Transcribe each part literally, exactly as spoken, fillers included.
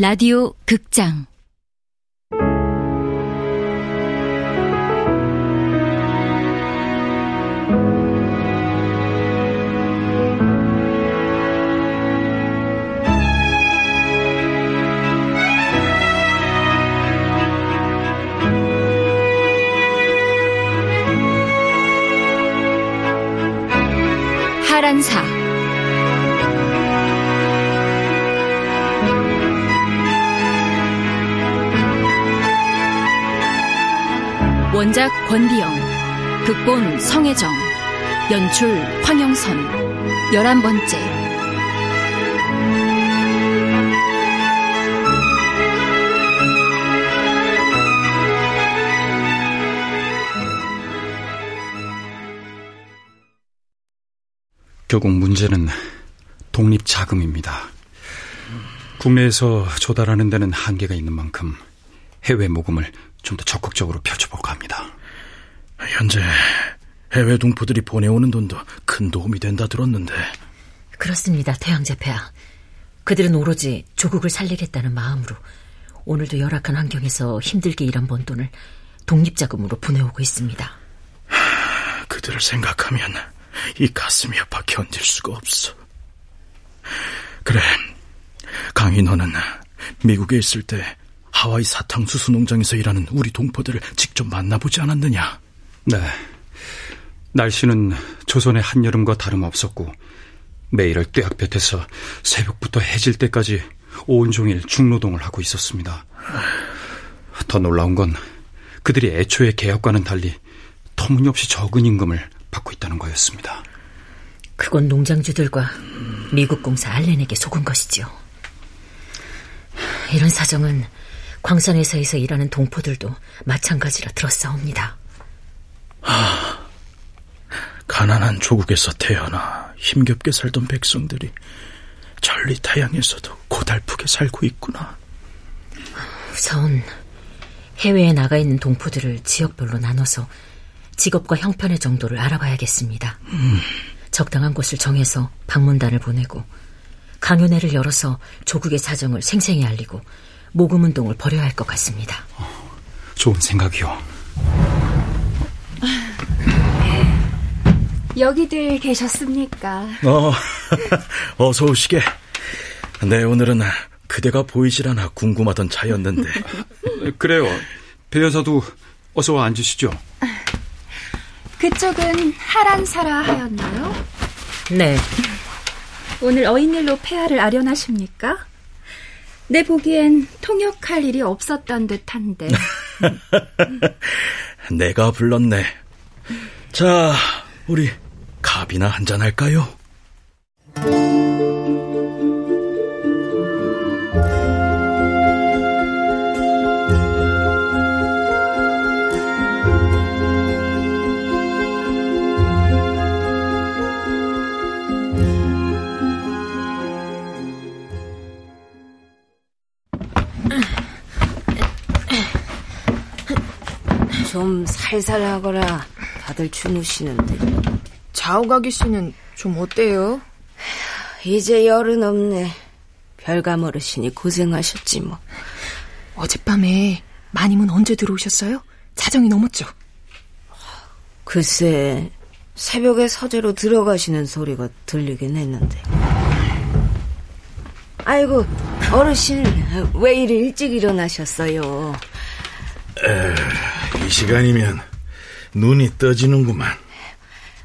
라디오 극장 하란사 원작 권비영, 극본 성혜정, 연출 황영선, 열한 번째. 결국 문제는 독립자금입니다. 국내에서 조달하는 데는 한계가 있는 만큼 해외 모금을 좀 더 적극적으로 펼쳐볼까 합니다. 현재 해외 동포들이 보내오는 돈도 큰 도움이 된다 들었는데. 그렇습니다, 태양재패야. 그들은 오로지 조국을 살리겠다는 마음으로 오늘도 열악한 환경에서 힘들게 일한 번 돈을 독립자금으로 보내오고 있습니다. 하, 그들을 생각하면 이 가슴이 아파 견딜 수가 없어. 그래, 강희, 너는 미국에 있을 때 하와이 사탕수수 농장에서 일하는 우리 동포들을 직접 만나보지 않았느냐? 네. 날씨는 조선의 한여름과 다름없었고 매일을 떼약볕에서 새벽부터 해질 때까지 온종일 중노동을 하고 있었습니다. 더 놀라운 건 그들이 애초에 개혁과는 달리 터무니없이 적은 임금을 받고 있다는 거였습니다. 그건 농장주들과 미국 공사 알렌에게 속은 것이지요. 이런 사정은 광산회사에서 일하는 동포들도 마찬가지라 들었사옵니다. 아, 가난한 조국에서 태어나 힘겹게 살던 백성들이 전리타양에서도 고달프게 살고 있구나. 우선 해외에 나가 있는 동포들을 지역별로 나눠서 직업과 형편의 정도를 알아봐야겠습니다. 음. 적당한 곳을 정해서 방문단을 보내고 강연회를 열어서 조국의 사정을 생생히 알리고 모금운동을 벌여야 할 것 같습니다. 어, 좋은 생각이요. 여기들 계셨습니까? 어, 어서 오시게. 네, 오늘은 그대가 보이질 않아 궁금하던 차였는데. 그래요, 배 여사도 어서 와 앉으시죠. 그쪽은 하란사라 하였나요? 네. 오늘 어인일로 폐하를 아련하십니까? 내 보기엔 통역할 일이 없었던 듯한데. 내가 불렀네. 자, 우리 갑이나 한잔할까요? 좀 살살 하거라. 다들 주무시는데. 자오가기 씨는 좀 어때요? 이제 열은 없네. 별감 어르신이 고생하셨지 뭐. 어젯밤에 마님은 언제 들어오셨어요? 자정이 넘었죠? 글쎄, 새벽에 서재로 들어가시는 소리가 들리긴 했는데. 아이고, 어르신 왜 이리 일찍 일어나셨어요? 에이, 이 시간이면 눈이 떠지는구만.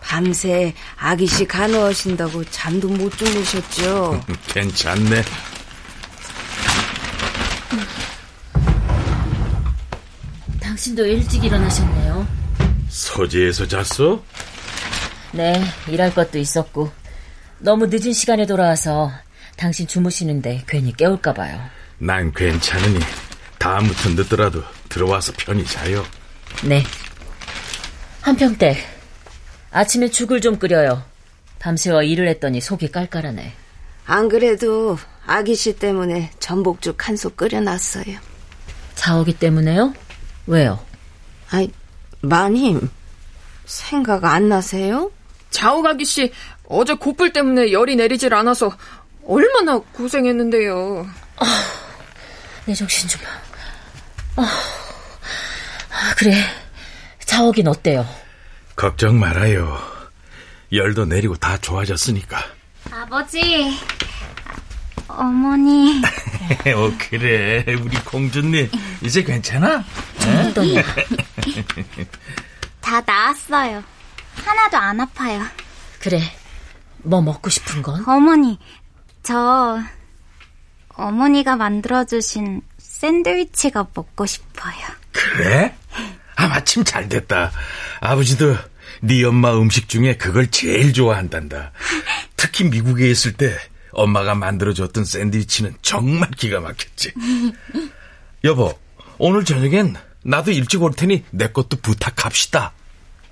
밤새 아기씨 간호하신다고 잠도 못 주무셨죠? 괜찮네. 당신도 일찍 일어나셨네요. 서재에서 잤어? 네, 일할 것도 있었고 너무 늦은 시간에 돌아와서 당신 주무시는데 괜히 깨울까 봐요. 난 괜찮으니 다음부터 늦더라도 들어와서 편히 자요. 네. 한평때 아침에 죽을 좀 끓여요. 밤새워 일을 했더니 속이 깔깔하네. 안 그래도 아기씨 때문에 전복죽 한 솥 끓여놨어요. 자오기 때문에요? 왜요? 아이, 마님 생각 안 나세요? 자오가기씨 어제 고플 때문에 열이 내리질 않아서 얼마나 고생했는데요. 아, 내 정신 좀 봐. 아, 아 그래. 자오긴 어때요? 걱정 말아요. 열도 내리고 다 좋아졌으니까. 아버지, 어머니. 어 그래, 우리 공주님 이제 괜찮아? 정도냐? 다 나았어요. 하나도 안 아파요. 그래, 뭐 먹고 싶은 건? 어머니, 저 어머니가 만들어주신 샌드위치가 먹고 싶어요. 그래? 아, 마침 잘 됐다. 아버지도 네 엄마 음식 중에 그걸 제일 좋아한단다. 특히 미국에 있을 때 엄마가 만들어줬던 샌드위치는 정말 기가 막혔지. 여보, 오늘 저녁엔 나도 일찍 올 테니 내 것도 부탁합시다.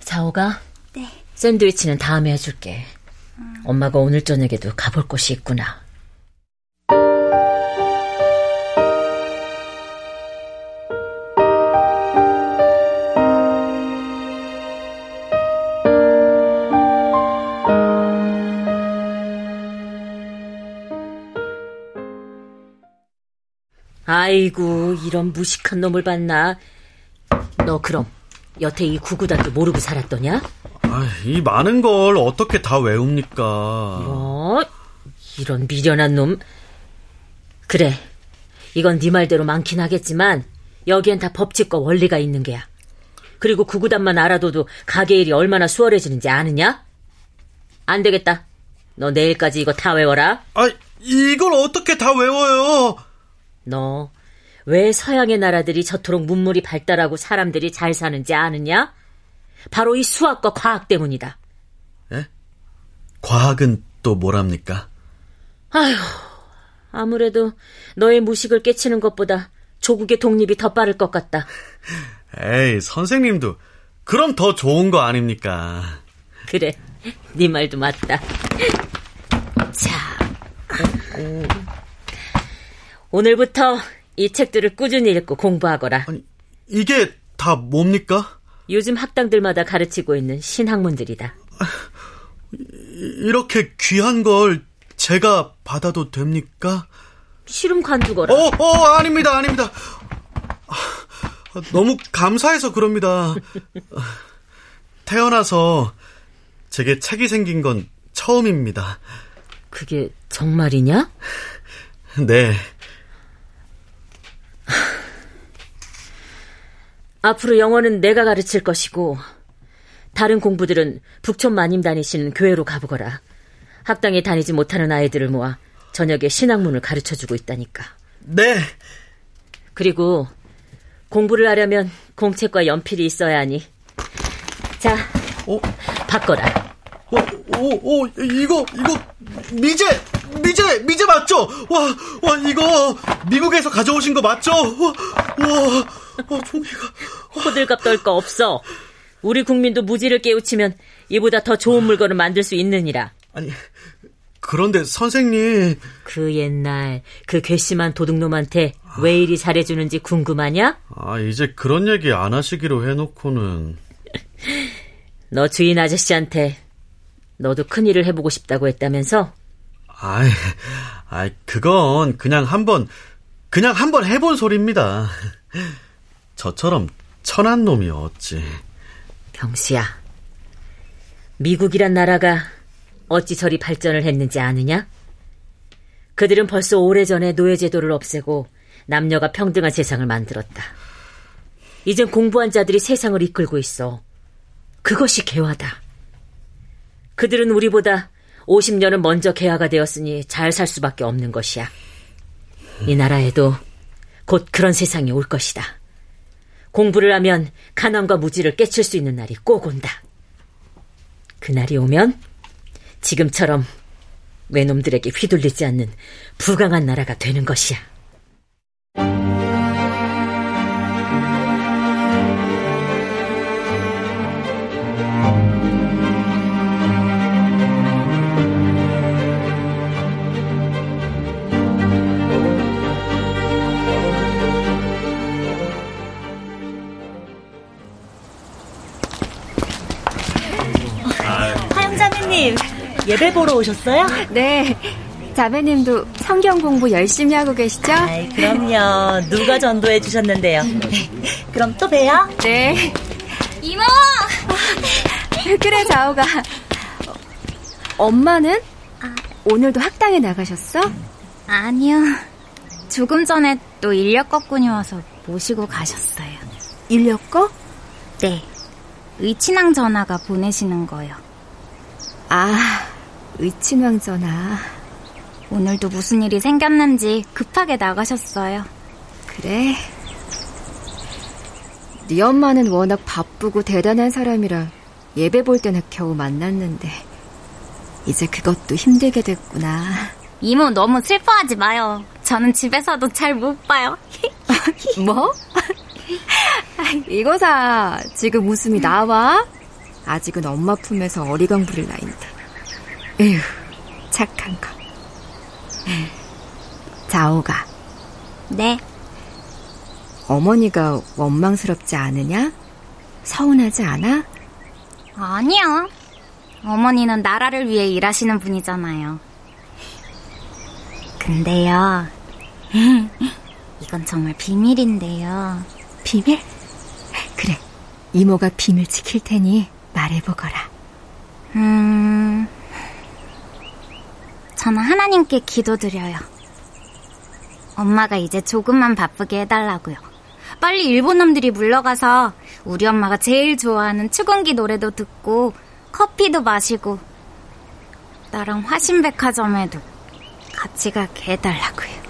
자오가? 네. 샌드위치는 다음에 해줄게. 음. 엄마가 오늘 저녁에도 가볼 곳이 있구나. 아이고, 이런 무식한 놈을 봤나. 너 그럼 여태 이 구구단도 모르고 살았더냐? 아, 이 많은 걸 어떻게 다 외웁니까? 뭐? 이런 미련한 놈. 그래, 이건 네 말대로 많긴 하겠지만 여기엔 다 법칙과 원리가 있는 게야. 그리고 구구단만 알아둬도 가게 일이 얼마나 수월해지는지 아느냐? 안 되겠다. 너 내일까지 이거 다 외워라. 아, 이걸 어떻게 다 외워요? 너 왜 서양의 나라들이 저토록 문물이 발달하고 사람들이 잘 사는지 아느냐? 바로 이 수학과 과학 때문이다. 예? 과학은 또 뭐랍니까? 아휴, 아무래도 너의 무식을 깨치는 것보다 조국의 독립이 더 빠를 것 같다. 에이, 선생님도 그럼 더 좋은 거 아닙니까? 그래, 네 말도 맞다. 자, 오늘부터 이 책들을 꾸준히 읽고 공부하거라. 아니, 이게 다 뭡니까? 요즘 학당들마다 가르치고 있는 신학문들이다. 이렇게 귀한 걸 제가 받아도 됩니까? 싫음 관두거라. 어, 어, 아닙니다, 아닙니다. 너무 감사해서 그럽니다. 태어나서 제게 책이 생긴 건 처음입니다. 그게 정말이냐? 네. 앞으로 영어는 내가 가르칠 것이고 다른 공부들은 북촌 마님 다니시는 교회로 가보거라. 학당에 다니지 못하는 아이들을 모아 저녁에 신학문을 가르쳐주고 있다니까. 네. 그리고 공부를 하려면 공책과 연필이 있어야 하니 자, 어? 바꿔라. 오, 오, 오, 이거 이거 미제 미제 미제 맞죠? 와, 와, 이거 미국에서 가져오신 거 맞죠? 와, 와, 와, 종이가 호들갑 떨 거 없어. 우리 국민도 무지를 깨우치면 이보다 더 좋은 물건을 만들 수 있느니라. 아니, 그런데 선생님, 그 옛날 그 괘씸한 도둑놈한테 왜 이리 잘해주는지 궁금하냐? 아, 이제 그런 얘기 안 하시기로 해놓고는. 너 주인 아저씨한테 너도 큰일을 해보고 싶다고 했다면서? 아이, 아이, 그건 그냥 한번, 그냥 한번 해본 소리입니다. 저처럼 천한 놈이 어찌. 병수야, 미국이란 나라가 어찌 저리 발전을 했는지 아느냐? 그들은 벌써 오래전에 노예제도를 없애고 남녀가 평등한 세상을 만들었다. 이젠 공부한 자들이 세상을 이끌고 있어. 그것이 개화다. 그들은 우리보다 오십 년은 먼저 개화가 되었으니 잘 살 수밖에 없는 것이야. 이 나라에도 곧 그런 세상이 올 것이다. 공부를 하면 가난과 무지를 깨칠 수 있는 날이 꼭 온다. 그날이 오면 지금처럼 외놈들에게 휘둘리지 않는 부강한 나라가 되는 것이야. 예배 보러 오셨어요? 네, 자매님도 성경 공부 열심히 하고 계시죠? 아이, 그럼요. 누가 전도해 주셨는데요. 그럼 또 봬요. 네. 이모! 그래, 자오가. 엄마는? 아, 오늘도 학당에 나가셨어? 아니요. 조금 전에 또 인력거꾼이 와서 모시고 가셨어요. 인력거? 네. 의친왕 전하가 보내시는 거요. 아, 의친왕 전하. 오늘도 무슨 일이 생겼는지 급하게 나가셨어요. 그래? 네 엄마는 워낙 바쁘고 대단한 사람이라 예배 볼 때나 겨우 만났는데 이제 그것도 힘들게 됐구나. 이모 너무 슬퍼하지 마요. 저는 집에서도 잘 못 봐요. 뭐? 이거사 지금 웃음이 나와? 아직은 엄마 품에서 어리광 부릴 나인데. 에휴, 착한 거. 자오가. 네. 어머니가 원망스럽지 않으냐? 서운하지 않아? 아니요. 어머니는 나라를 위해 일하시는 분이잖아요. 근데요, 이건 정말 비밀인데요. 비밀? 그래, 이모가 비밀 지킬 테니 말해보거라. 음... 저는 하나님께 기도드려요. 엄마가 이제 조금만 바쁘게 해달라고요. 빨리 일본 놈들이 물러가서 우리 엄마가 제일 좋아하는 추궁기 노래도 듣고 커피도 마시고 나랑 화신백화점에도 같이 가게 해달라고요.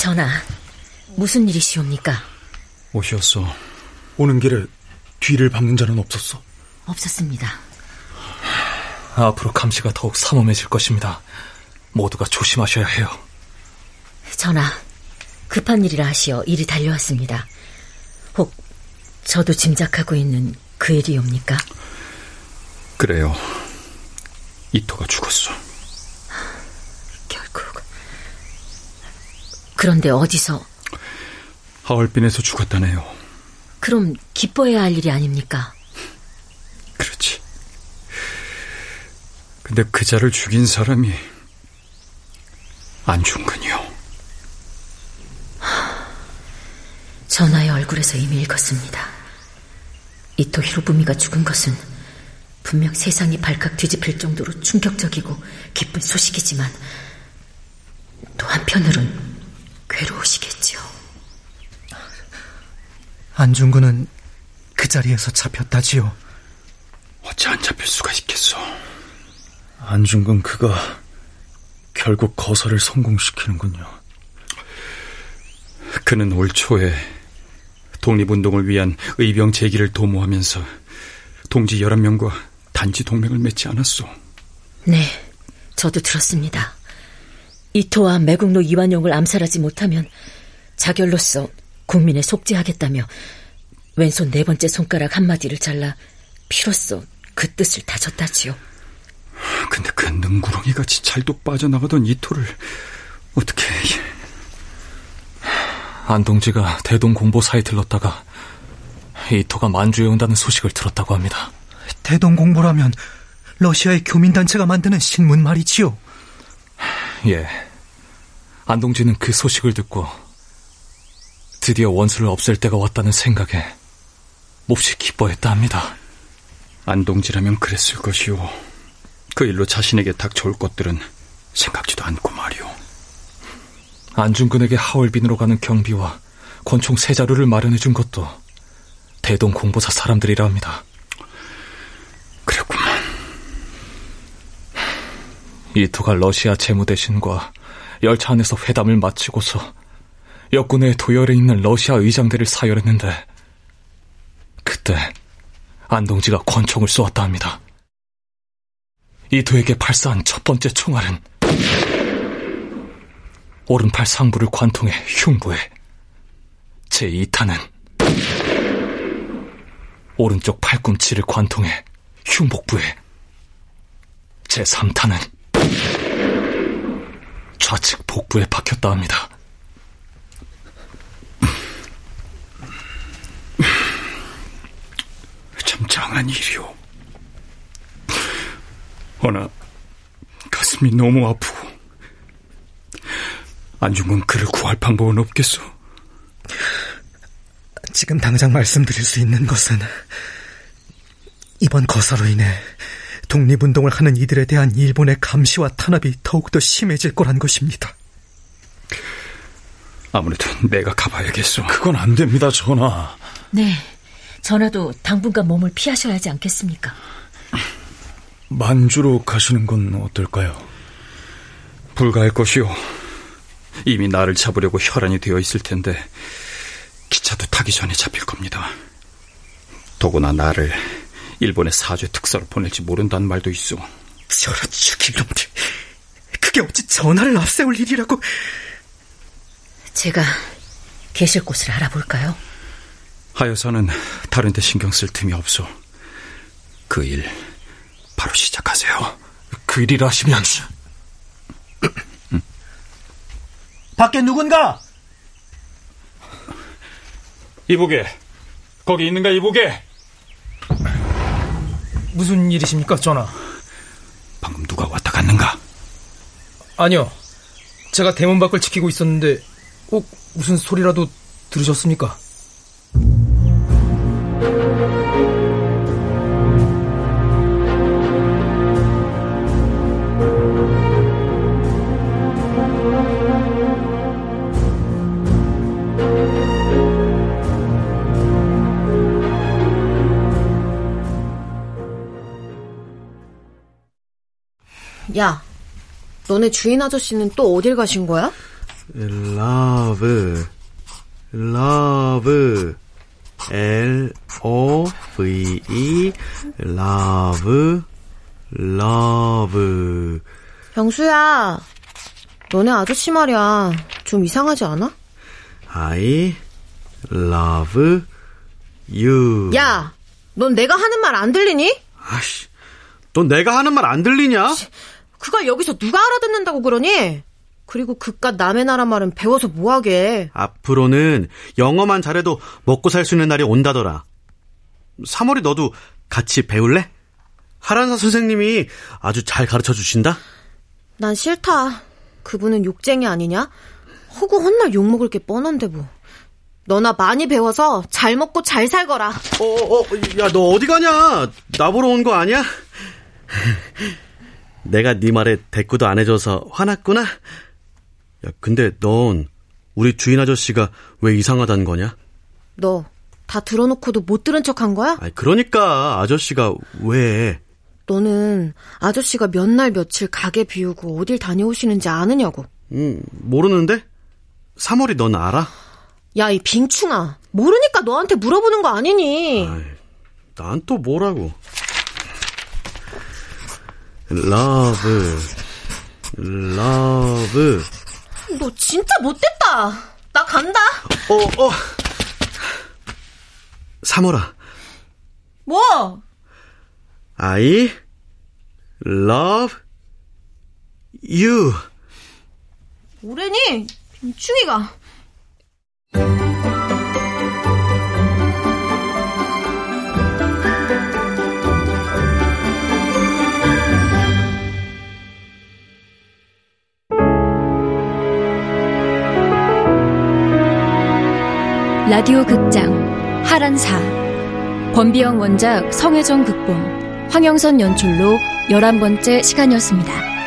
전하, 무슨 일이시옵니까? 오시었소. 오는 길에 뒤를 밟는 자는 없었소? 없었습니다. 앞으로 감시가 더욱 삼엄해질 것입니다. 모두가 조심하셔야 해요. 전하, 급한 일이라 하시어 일이 달려왔습니다. 혹 저도 짐작하고 있는 그 일이옵니까? 그래요. 이토가 죽었소. 결국... 그런데 어디서? 하얼빈에서 죽었다네요. 그럼 기뻐해야 할 일이 아닙니까? 그렇지. 근데 그 자를 죽인 사람이 안중근이요. 전하의 얼굴에서 이미 읽었습니다. 이토 히로부미가 죽은 것은 분명 세상이 발칵 뒤집힐 정도로 충격적이고 기쁜 소식이지만 또 한편으론 괴로우시겠죠. 안중근은 그 자리에서 잡혔다지요. 어찌 안 잡힐 수가 있겠소. 안중근 그가 결국 거사를 성공시키는군요. 그는 올 초에 독립운동을 위한 의병 재기를 도모하면서 동지 열한 명과 단지 동맹을 맺지 않았소. 네, 저도 들었습니다. 이토와 매국노 이완용을 암살하지 못하면 자결로서 국민에 속죄하겠다며 왼손 네 번째 손가락 한마디를 잘라 피로써 그 뜻을 다졌다지요. 근데 그 능구렁이같이 잘도 빠져나가던 이토를 어떻게... 안동지가 대동공보사에 들렀다가 이토가 만주에 온다는 소식을 들었다고 합니다. 대동공보라면 러시아의 교민단체가 만드는 신문 말이지요. 예, 안동지는 그 소식을 듣고 드디어 원수를 없앨 때가 왔다는 생각에 몹시 기뻐했다 합니다. 안동지라면 그랬을 것이오. 그 일로 자신에게 닥쳐올 것들은 생각지도 않고 말이오. 안중근에게 하얼빈으로 가는 경비와 권총 세 자루를 마련해준 것도 대동공보사 사람들이라 합니다. 그랬구만. 이토가 러시아 재무대신과 열차 안에서 회담을 마치고서 역군의 도열에 있는 러시아 의장대를 사열했는데 그때 안동지가 권총을 쏘았다 합니다. 이토에게 발사한 첫 번째 총알은 오른팔 상부를 관통해 흉부에, 제이 탄은 오른쪽 팔꿈치를 관통해 흉복부에, 제삼 탄은 좌측 복부에 박혔다 합니다. 참 장한 일이오. 허나 가슴이 너무 아프고 안중근 그를 구할 방법은 없겠소? 지금 당장 말씀드릴 수 있는 것은 이번 거사로 인해 독립운동을 하는 이들에 대한 일본의 감시와 탄압이 더욱더 심해질 거란 것입니다. 아무래도 내가 가봐야겠소. 그건 안 됩니다, 전하. 네, 전하도 당분간 몸을 피하셔야 하지 않겠습니까? 만주로 가시는 건 어떨까요? 불가할 것이요. 이미 나를 잡으려고 혈안이 되어 있을 텐데 기차도 타기 전에 잡힐 겁니다. 더구나 나를 일본의 사죄 특사로 보낼지 모른다는 말도 있어. 저런 죽일 놈들, 그게 어찌 전하를 앞세울 일이라고. 제가 계실 곳을 알아볼까요? 하여사는 다른 데 신경 쓸 틈이 없어. 그 일 바로 시작하세요. 그 일이라 하시면. 응? 밖에 누군가? 이보게, 거기 있는가 이보게. 무슨 일이십니까, 전하? 방금 누가 왔다 갔는가? 아니요, 제가 대문 밖을 지키고 있었는데 혹 무슨 소리라도 들으셨습니까? 야, 너네 주인 아저씨는 또 어딜 가신 거야? 러브, 러브, 엘 오 브이 이, 러브, 러브. 영수야, 너네 아저씨 말이야, 좀 이상하지 않아? I love you. 야, 넌 내가 하는 말 안 들리니? 아씨, 넌 내가 하는 말 안 들리냐? 씨, 그걸 여기서 누가 알아듣는다고 그러니? 그리고 그깟 남의 나라 말은 배워서 뭐하게. 앞으로는 영어만 잘해도 먹고 살 수 있는 날이 온다더라. 삼월이 너도 같이 배울래? 하란사 선생님이 아주 잘 가르쳐주신다? 난 싫다. 그분은 욕쟁이 아니냐? 허구 헛날 욕먹을 게 뻔한데 뭐. 너나 많이 배워서 잘 먹고 잘 살거라. 어, 어, 야, 너 어디 가냐? 나 보러 온 거 아니야? 내가 네 말에 대꾸도 안 해줘서 화났구나. 야, 근데 넌 우리 주인 아저씨가 왜 이상하다는 거냐? 너 다 들어놓고도 못 들은 척한 거야? 아니, 그러니까 아저씨가 왜? 너는 아저씨가 몇 날 며칠 가게 비우고 어딜 다녀오시는지 아느냐고. 음, 모르는데? 삼월이 넌 알아? 야, 이 빙충아, 모르니까 너한테 물어보는 거 아니니? 아이, 난 또 뭐라고. 러브, 러브. 너 진짜 못됐다. 나 간다. 어, 어. 삼월아. 뭐? I love you. 뭐래니, 빙충이가. 라디오 극장 하란사, 권비영 원작, 성혜정 극본, 황영선 연출로 열한 번째 시간이었습니다.